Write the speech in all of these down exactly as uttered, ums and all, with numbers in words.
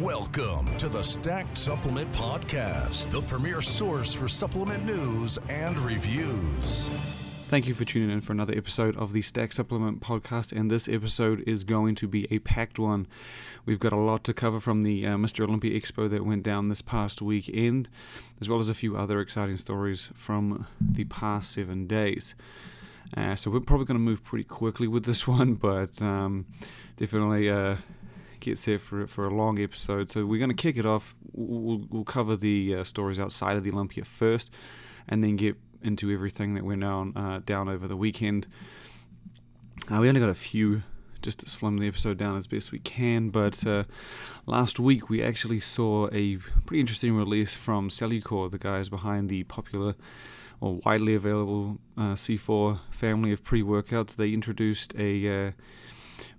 Welcome to the Stacked Supplement Podcast, the premier source for supplement news and reviews. Thank you for tuning in for another episode of the Stacked Supplement Podcast, and this episode is going to be a packed one. We've got a lot to cover from the uh, Mister Olympia Expo that went down this past weekend, as well as a few other exciting stories from the past seven days. Uh, so we're probably going to move pretty quickly with this one, but um, definitely... Uh, gets here for for a long episode, so we're going to kick it off. We'll, we'll cover the uh, stories outside of the Olympia first, and then get into everything that went on uh, down over the weekend. Uh, we only got a few, just to slim the episode down as best we can, but uh, last week we actually saw a pretty interesting release from Cellucor, the guys behind the popular or widely available uh, C four family of pre-workouts. They introduced a... Uh,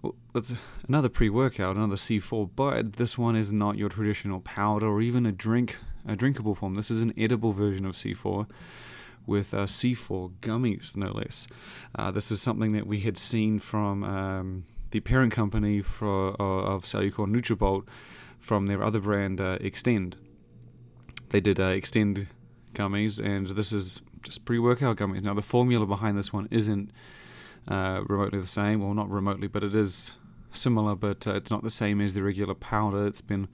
Well, it's another pre-workout, another C four, but this one is not your traditional powder or even a drink, a drinkable form. This is an edible version of C four with uh, C four gummies, no less. Uh, this is something that we had seen from um, the parent company for uh, of Cellucor, NutriBolt, from their other brand, uh, Extend. They did uh, Extend gummies, and this is just pre-workout gummies. Now, the formula behind this one isn't Uh, remotely the same, well not remotely, but it is similar, but uh, it's not the same as the regular powder. It's been,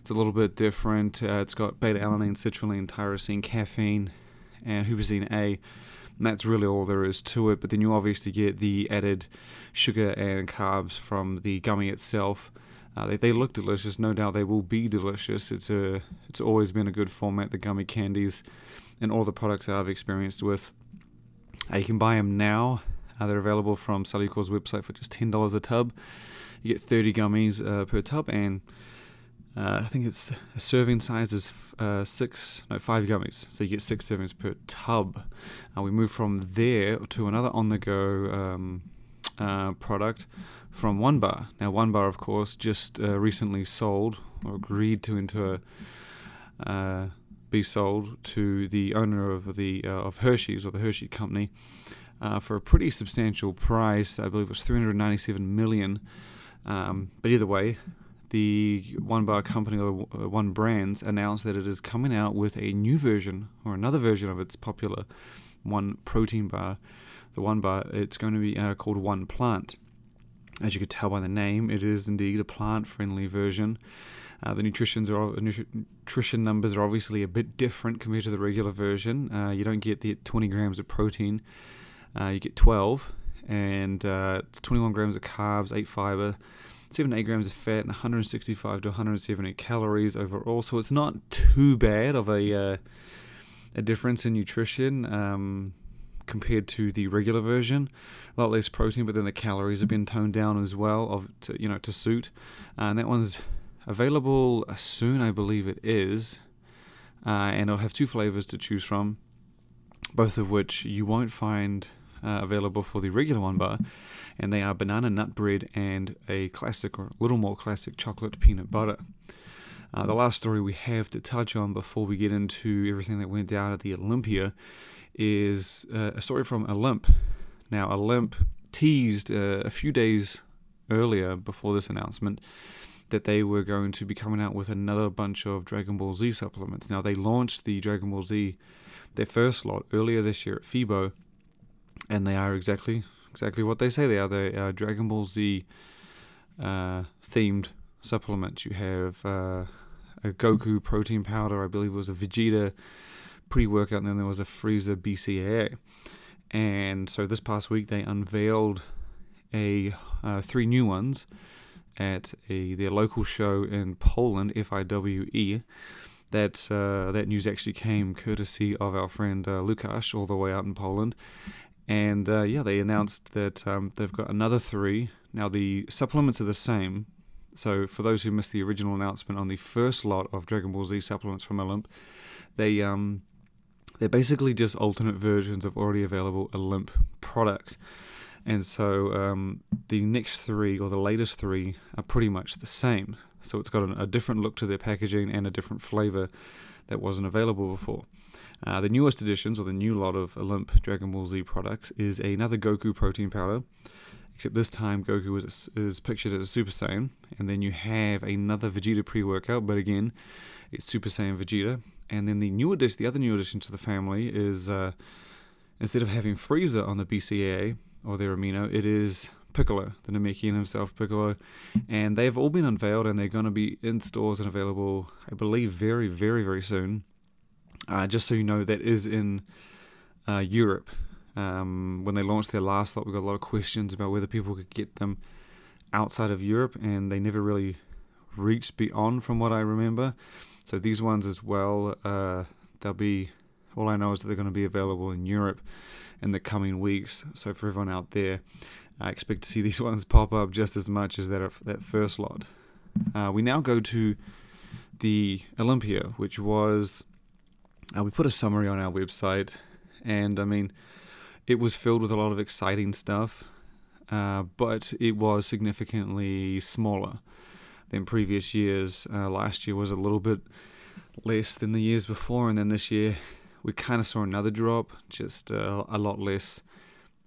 it's a little bit different. Uh, it's got beta-alanine, citrulline, tyrosine, caffeine, and huperzine A, and that's really all there is to it. But then you obviously get the added sugar and carbs from the gummy itself. Uh, they, they look delicious, no doubt they will be delicious. It's a, it's always been a good format, the gummy candies, and all the products that I've experienced with. Uh, you can buy them now. Uh, they're available from Cellucor's website for just ten dollars a tub. You get thirty gummies uh, per tub, and uh, I think it's a serving size is f- uh, six, no, five gummies. So you get six servings per tub. Uh, we move from there to another on-the-go um, uh, product from One Bar. Now, One Bar, of course, just uh, recently sold or agreed to into a, uh, be sold to the owner of the uh, of Hershey's, or the Hershey company. Uh, for a pretty substantial price. I believe it was three hundred ninety-seven million dollars. Um, but either way, the One Bar company, or the uh, One Brands, announced that it is coming out with a new version, or another version of its popular One protein bar. The One Bar, it's going to be uh, called One Plant. As you could tell by the name, it is indeed a plant-friendly version. Uh, the nutritions are, nutrition numbers are obviously a bit different compared to the regular version. Uh, you don't get the twenty grams of protein. Uh, you get twelve, and uh, twenty-one grams of carbs, eight fiber, seven to eight grams of fat, and one sixty-five to one seventy calories overall. So it's not too bad of a uh, a difference in nutrition um, compared to the regular version. A lot less protein, but then the calories have been toned down as well, of to, you know, to suit. Uh, and that one's available soon, I believe it is. Uh, and it'll have two flavors to choose from, both of which you won't find uh, available for the regular One Bar, and they are banana nut bread and a classic, or a little more classic, chocolate peanut butter. Uh, the last story we have to touch on before we get into everything that went down at the Olympia is uh, a story from Olymp. Now, Olymp teased uh, a few days earlier, before this announcement, that they were going to be coming out with another bunch of Dragon Ball Z supplements. Now, they launched the Dragon Ball Z, their first lot, earlier this year at FIBO, and they are exactly exactly what they say they are. They are Dragon Ball Z uh, themed supplements. You have uh, a Goku protein powder, I believe it was a Vegeta pre-workout, and then there was a Freeza B C A A. And so this past week they unveiled a uh, three new ones at a their local show in Poland, F I W E. That, uh, that news actually came courtesy of our friend uh, Lukasz, all the way out in Poland. And uh, yeah, they announced that um, they've got another three. Now, the supplements are the same. So for those who missed the original announcement on the first lot of Dragon Ball Z supplements from Olymp, they, um, they're basically just alternate versions of already available Olymp products. And so um, the next three, or the latest three, are pretty much the same. So it's got an, a different look to their packaging and a different flavor that wasn't available before. Uh, the newest additions, or the new lot of Olymp Dragon Ball Z products, is another Goku protein powder, except this time Goku is, is pictured as a Super Saiyan, and then you have another Vegeta pre-workout, but again, it's Super Saiyan Vegeta. And then the new addition, the other new addition to the family is, uh, instead of having Freeza on the B C A A, or their amino, it is Piccolo, the Namekian himself, Piccolo. And they've all been unveiled, and they're going to be in stores and available, I believe, very, very, very soon. Uh, just so you know, that is in uh, Europe. Um, when they launched their last lot, we got a lot of questions about whether people could get them outside of Europe, and they never really reached beyond from what I remember. So these ones as well, uh, they'll be, all I know is that they're going to be available in Europe in the coming weeks. So for everyone out there, I expect to see these ones pop up just as much as that that first lot. Uh, we now go to the Olympia, which was, uh, we put a summary on our website, and I mean, it was filled with a lot of exciting stuff, uh, but it was significantly smaller than previous years. Uh, last year was a little bit less than the years before, and then this year we kind of saw another drop, just uh, a lot less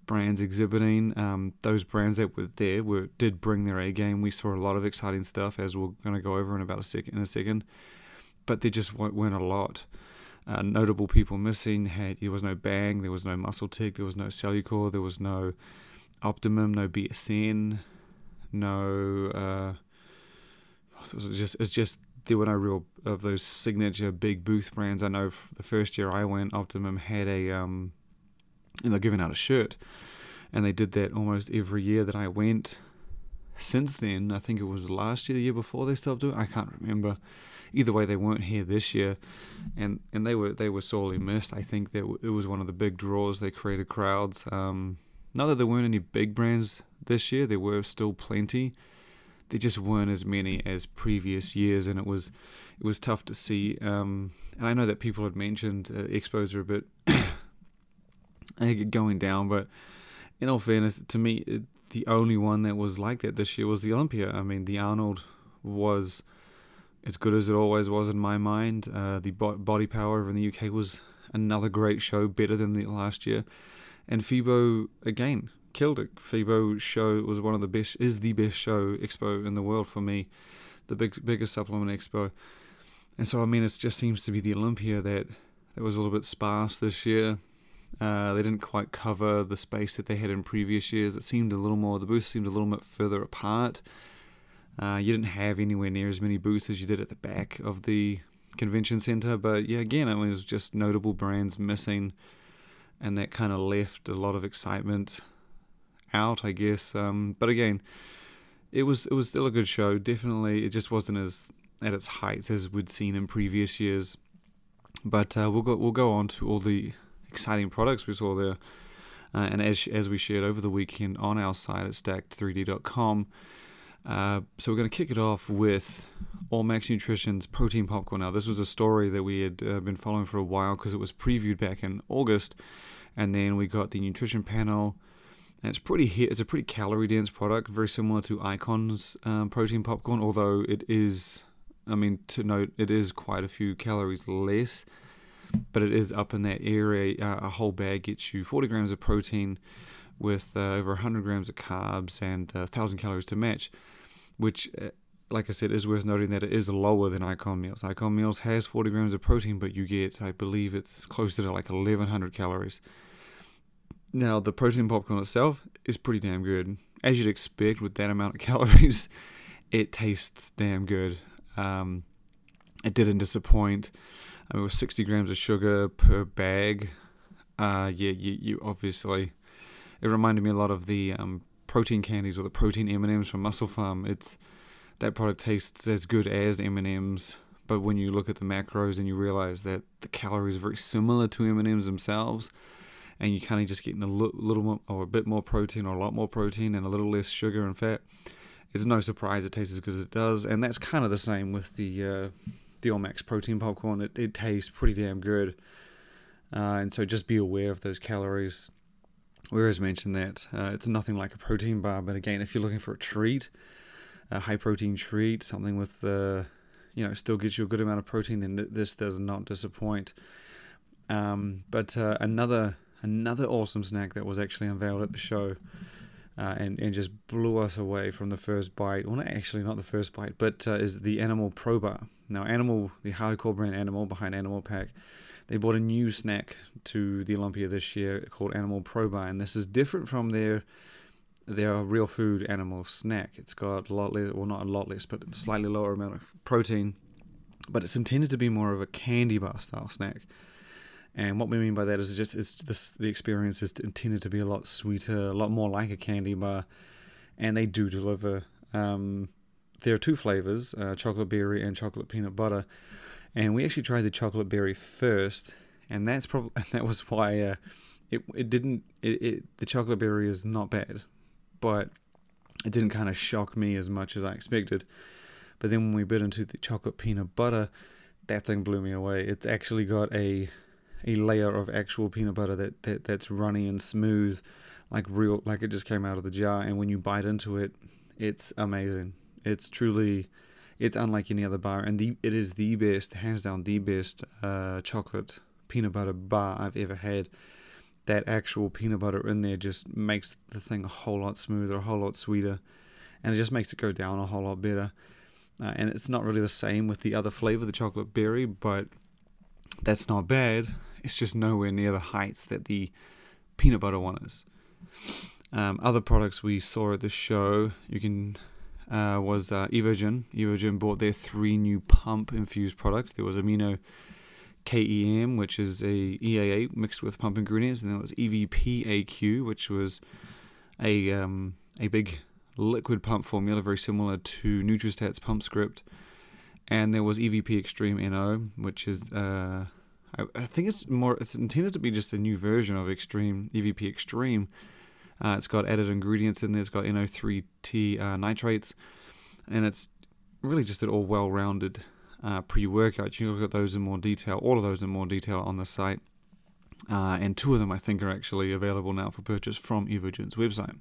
brands exhibiting. Um, those brands that were there were did bring their A game. We saw a lot of exciting stuff, as we're going to go over in about a second. In a second, but there just weren't a lot. Uh, notable people missing. Had there was no Bang, there was no MuscleTech, there was no Cellucor, there was no Optimum, no B S N, no. Uh, it was just it's just. There were no real of those signature big booth brands. I know the first year I went, Optimum had a, um, and they're giving out a shirt. And they did that almost every year that I went. Since then, I think it was last year, the year before they stopped doing it. I can't remember. Either way, they weren't here this year. And and they were they were sorely missed. I think that it was one of the big draws. They created crowds. Um, not that there weren't any big brands this year. There were still plenty. There just weren't as many as previous years, and it was it was tough to see. Um, and I know that people had mentioned uh, expos are a bit going down, but in all fairness, to me, it, the only one that was like that this year was the Olympia. I mean, the Arnold was as good as it always was in my mind. Uh, the bo- Body Power over in the U K was another great show, better than the last year. And FIBO, again, killed it. FIBO show was one of the best, is the best show expo in the world for me, the big, biggest supplement expo. And so, I mean, it just seems to be the Olympia that, that was a little bit sparse this year. Uh, they didn't quite cover the space that they had in previous years. It seemed a little more, the booths seemed a little bit further apart. Uh, you didn't have anywhere near as many booths as you did at the back of the convention center. But yeah, again, I mean, it was just notable brands missing, and that kind of left a lot of excitement out, I guess. Um, but again, it was it was still a good show. Definitely, it just wasn't as at its heights as we'd seen in previous years. But uh, we'll go we'll go on to all the exciting products we saw there, uh, and as as we shared over the weekend on our site at stacked three d dot com. Uh, so we're going to kick it off with All Max Nutrition's protein popcorn. Now, this was a story that we had uh, been following for a while because it was previewed back in August, and then we got the nutrition panel. And it's pretty it's a pretty calorie dense product, very similar to Icon's um, protein popcorn, although it is, I mean, to note, it is quite a few calories less, but it is up in that area. Uh, a whole bag gets you forty grams of protein with uh, over one hundred grams of carbs and uh, one thousand calories to match, which, uh, like I said, is worth noting that it is lower than Icon Meals. Icon Meals has forty grams of protein, but you get, I believe it's closer to like eleven hundred calories. Now, the protein popcorn itself is pretty damn good. As you'd expect with that amount of calories, it tastes damn good. Um, it didn't disappoint. I mean, it was sixty grams of sugar per bag. Uh, yeah, you, you obviously... It reminded me a lot of the um, protein candies or the protein M and M's from Muscle Farm. It's that product tastes as good as M and M's, but when you look at the macros and you realize that the calories are very similar to M and M's themselves... and you're kind of just getting a little more, or a bit more protein, or a lot more protein, and a little less sugar and fat. It's no surprise it tastes as good as it does, and that's kind of the same with the uh, the All Max protein popcorn. It, it tastes pretty damn good, uh, and so just be aware of those calories. We always mentioned that uh, it's nothing like a protein bar, but again, if you're looking for a treat, a high protein treat, something with uh, you know still gets you a good amount of protein, then th- this does not disappoint. Um, but uh, another. Another awesome snack that was actually unveiled at the show uh, and, and just blew us away from the first bite. Well, actually not the first bite, but uh, is the Animal Pro Bar. Now Animal, the hardcore brand Animal, behind Animal Pack, they brought a new snack to the Olympia this year called Animal Pro Bar, and this is different from their their real food animal snack. It's got a lot less, well not a lot less, but a slightly lower amount of protein, but it's intended to be more of a candy bar style snack. And what we mean by that is just it's this, the experience is intended to be a lot sweeter, a lot more like a candy bar, and they do deliver. Um, there are two flavors, uh, chocolate berry and chocolate peanut butter, and we actually tried the chocolate berry first, and that's probably that was why uh, it it didn't it, it the chocolate berry is not bad, but it didn't kind of shock me as much as I expected. But then when we bit into the chocolate peanut butter, that thing blew me away. It's actually got a a layer of actual peanut butter that, that that's runny and smooth, like real, like it just came out of the jar. And when you bite into it, it's amazing. It's truly, it's unlike any other bar, and the it is the best, hands down, the best uh, chocolate peanut butter bar I've ever had. That actual peanut butter in there just makes the thing a whole lot smoother, a whole lot sweeter, and it just makes it go down a whole lot better. Uh, and it's not really the same with the other flavor, the chocolate berry, but that's not bad. It's just nowhere near the heights that the peanut butter one is. Um, other products we saw at the show, you can uh, was uh, Evergen. Evergen bought their three new pump-infused products. There was Amino K E M, which is a E A A mixed with pump ingredients, and there was E V P A Q, which was a um, a big liquid pump formula, very similar to NutriStat's Pump Script. And there was E V P Extreme N O, which is uh, I, I think it's more. It's intended to be just a new version of Extreme E V P Extreme. Uh, it's got added ingredients in there. It's got N O three T uh, nitrates, and it's really just an all well-rounded uh, pre-workout. You can look at those in more detail. All of those in more detail on the site, uh, and two of them I think are actually available now for purchase from Evergen's website.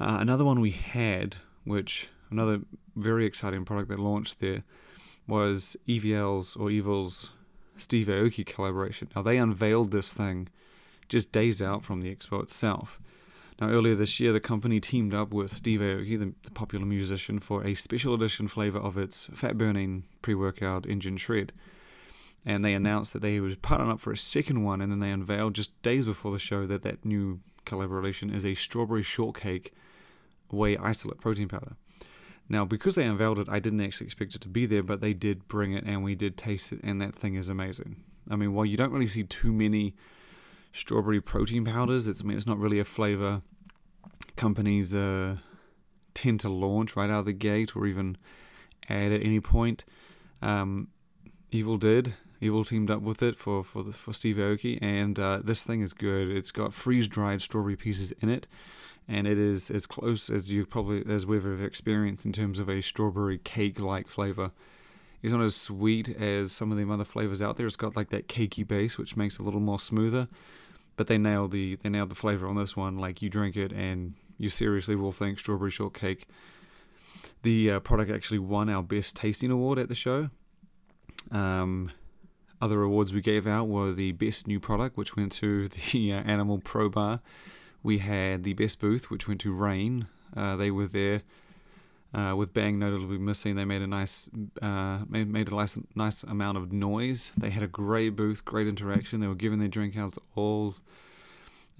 Uh, another one we had, which another very exciting product that launched there, was E V L's or E V L's Steve Aoki collaboration. Now they unveiled this thing just days out from the expo itself. Now earlier this year, the company teamed up with Steve Aoki, the, the popular musician, for a special edition flavor of its fat-burning pre-workout Engine Shred. And they announced that they would partner up for a second one, and then they unveiled just days before the show that that new collaboration is a strawberry shortcake whey isolate protein powder. Now, because they unveiled it, I didn't actually expect it to be there, but they did bring it, and we did taste it, and that thing is amazing. I mean, while you don't really see too many strawberry protein powders, it's, I mean, it's not really a flavor companies uh, tend to launch right out of the gate or even add at any point. Um, E V L did. E V L teamed up with it for for, the, for Steve Aoki, and uh, this thing is good. It's got freeze-dried strawberry pieces in it. And it is as close as you probably as we've ever experienced in terms of a strawberry cake-like flavor. It's not as sweet as some of the other flavors out there. It's got like that cakey base, which makes it a little more smoother. But they nailed the they nailed the flavor on this one. Like you drink it, and you seriously will think strawberry shortcake. The uh, product actually won our best tasting award at the show. Um, other awards we gave out were the best new product, which went to the uh, Animal Pro Bar. We had the best booth, which went to Rain. Uh, they were there uh, with Bang notably missing. They made a nice, uh, made, made a nice, nice amount of noise. They had a great booth, great interaction. They were giving their drink outs all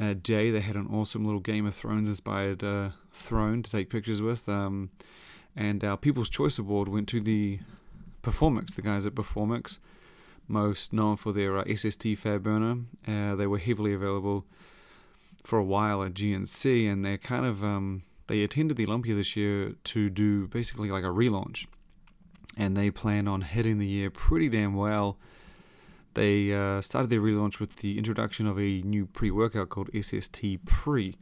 uh, day. They had an awesome little Game of Thrones inspired uh, throne to take pictures with. Um, and our People's Choice Award went to the Performix, the guys at Performix, most known for their uh, S S T fat burner. Uh, they were heavily available for a while at G N C, and they kind of um, they attended the Olympia this year to do basically like a relaunch, and they plan on hitting the year pretty damn well. They uh, started their relaunch with the introduction of a new pre-workout called S S T Pre.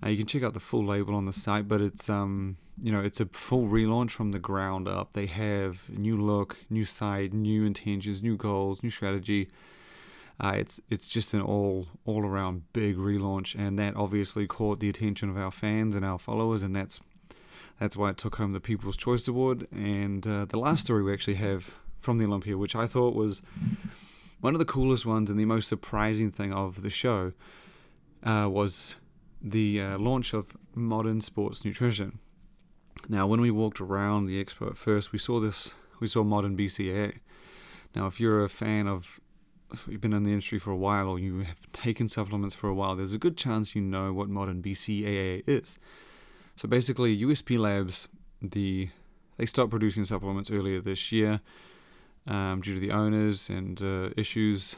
Now you can check out the full label on the site, but it's um you know it's a full relaunch from the ground up. They have new look, new site, new intentions, new goals, new strategy. Uh, it's it's just an all all around big relaunch, and that obviously caught the attention of our fans and our followers, and that's that's why it took home the People's Choice Award. And uh, the last story we actually have from the Olympia, which I thought was one of the coolest ones and the most surprising thing of the show, uh, was the uh, launch of modern sports nutrition. Now, when we walked around the expo at first, we saw this, we saw Modern B C A A. Now, if you're a fan of, if you've been in the industry for a while or you have taken supplements for a while, there's a good chance you know what Modern B C A A is. So basically, U S P Labs, the they stopped producing supplements earlier this year um, due to the owners and uh, issues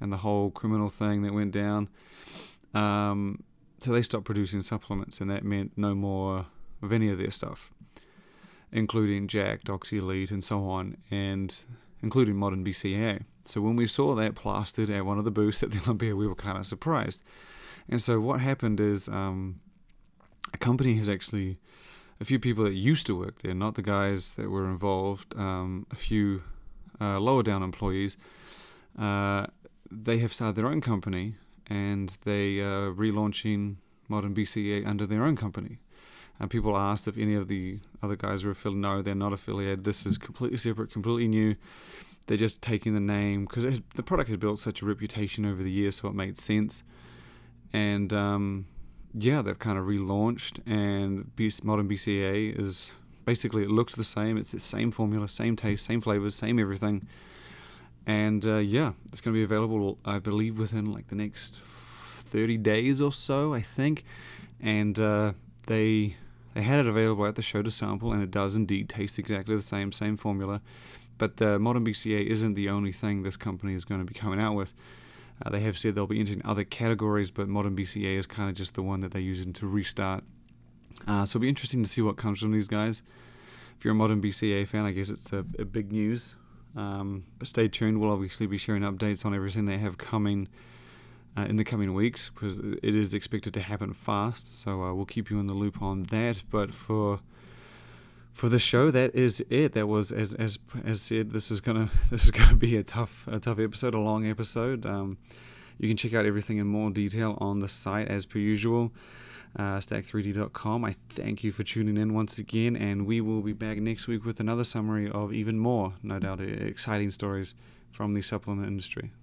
and the whole criminal thing that went down. Um, so they stopped producing supplements, and that meant no more of any of their stuff, including Jacked, Oxy Elite, and so on, and including Modern B C A A. So when we saw that plastered at one of the booths at the Olympia, we were kind of surprised. And so what happened is um, a company has actually, a few people that used to work there, not the guys that were involved, um, a few uh, lower down employees, uh, they have started their own company, and they are relaunching Modern B C A A under their own company. And people asked if any of the other guys were affiliated. No, they're not affiliated. This is completely separate, completely new. They're just taking the name because the product had built such a reputation over the years, so it made sense. And um, yeah, they've kind of relaunched, and Modern B C A A is basically, it looks the same. It's the same formula, same taste, same flavors, same everything. And uh, yeah, it's going to be available, I believe, within like the next thirty days or so, I think. And uh, they... They had it available at the show to sample, and it does indeed taste exactly the same, same formula. But the Modern B C A A isn't the only thing this company is going to be coming out with. Uh, they have said they'll be entering other categories, but Modern B C A A is kind of just the one that they're using to restart. Uh, so it'll be interesting to see what comes from these guys. If you're a Modern B C A A fan, I guess it's a, a big news. Um, but stay tuned. We'll obviously be sharing updates on everything they have coming Uh, in the coming weeks, because it is expected to happen fast, so uh, we'll keep you in the loop on that. But for for the show, that is it. That was, as as as said, this is gonna this is gonna be a tough a tough episode, a long episode. Um, you can check out everything in more detail on the site as per usual, uh, stack three d dot com. I thank you for tuning in once again, and we will be back next week with another summary of even more, no doubt, exciting stories from the supplement industry.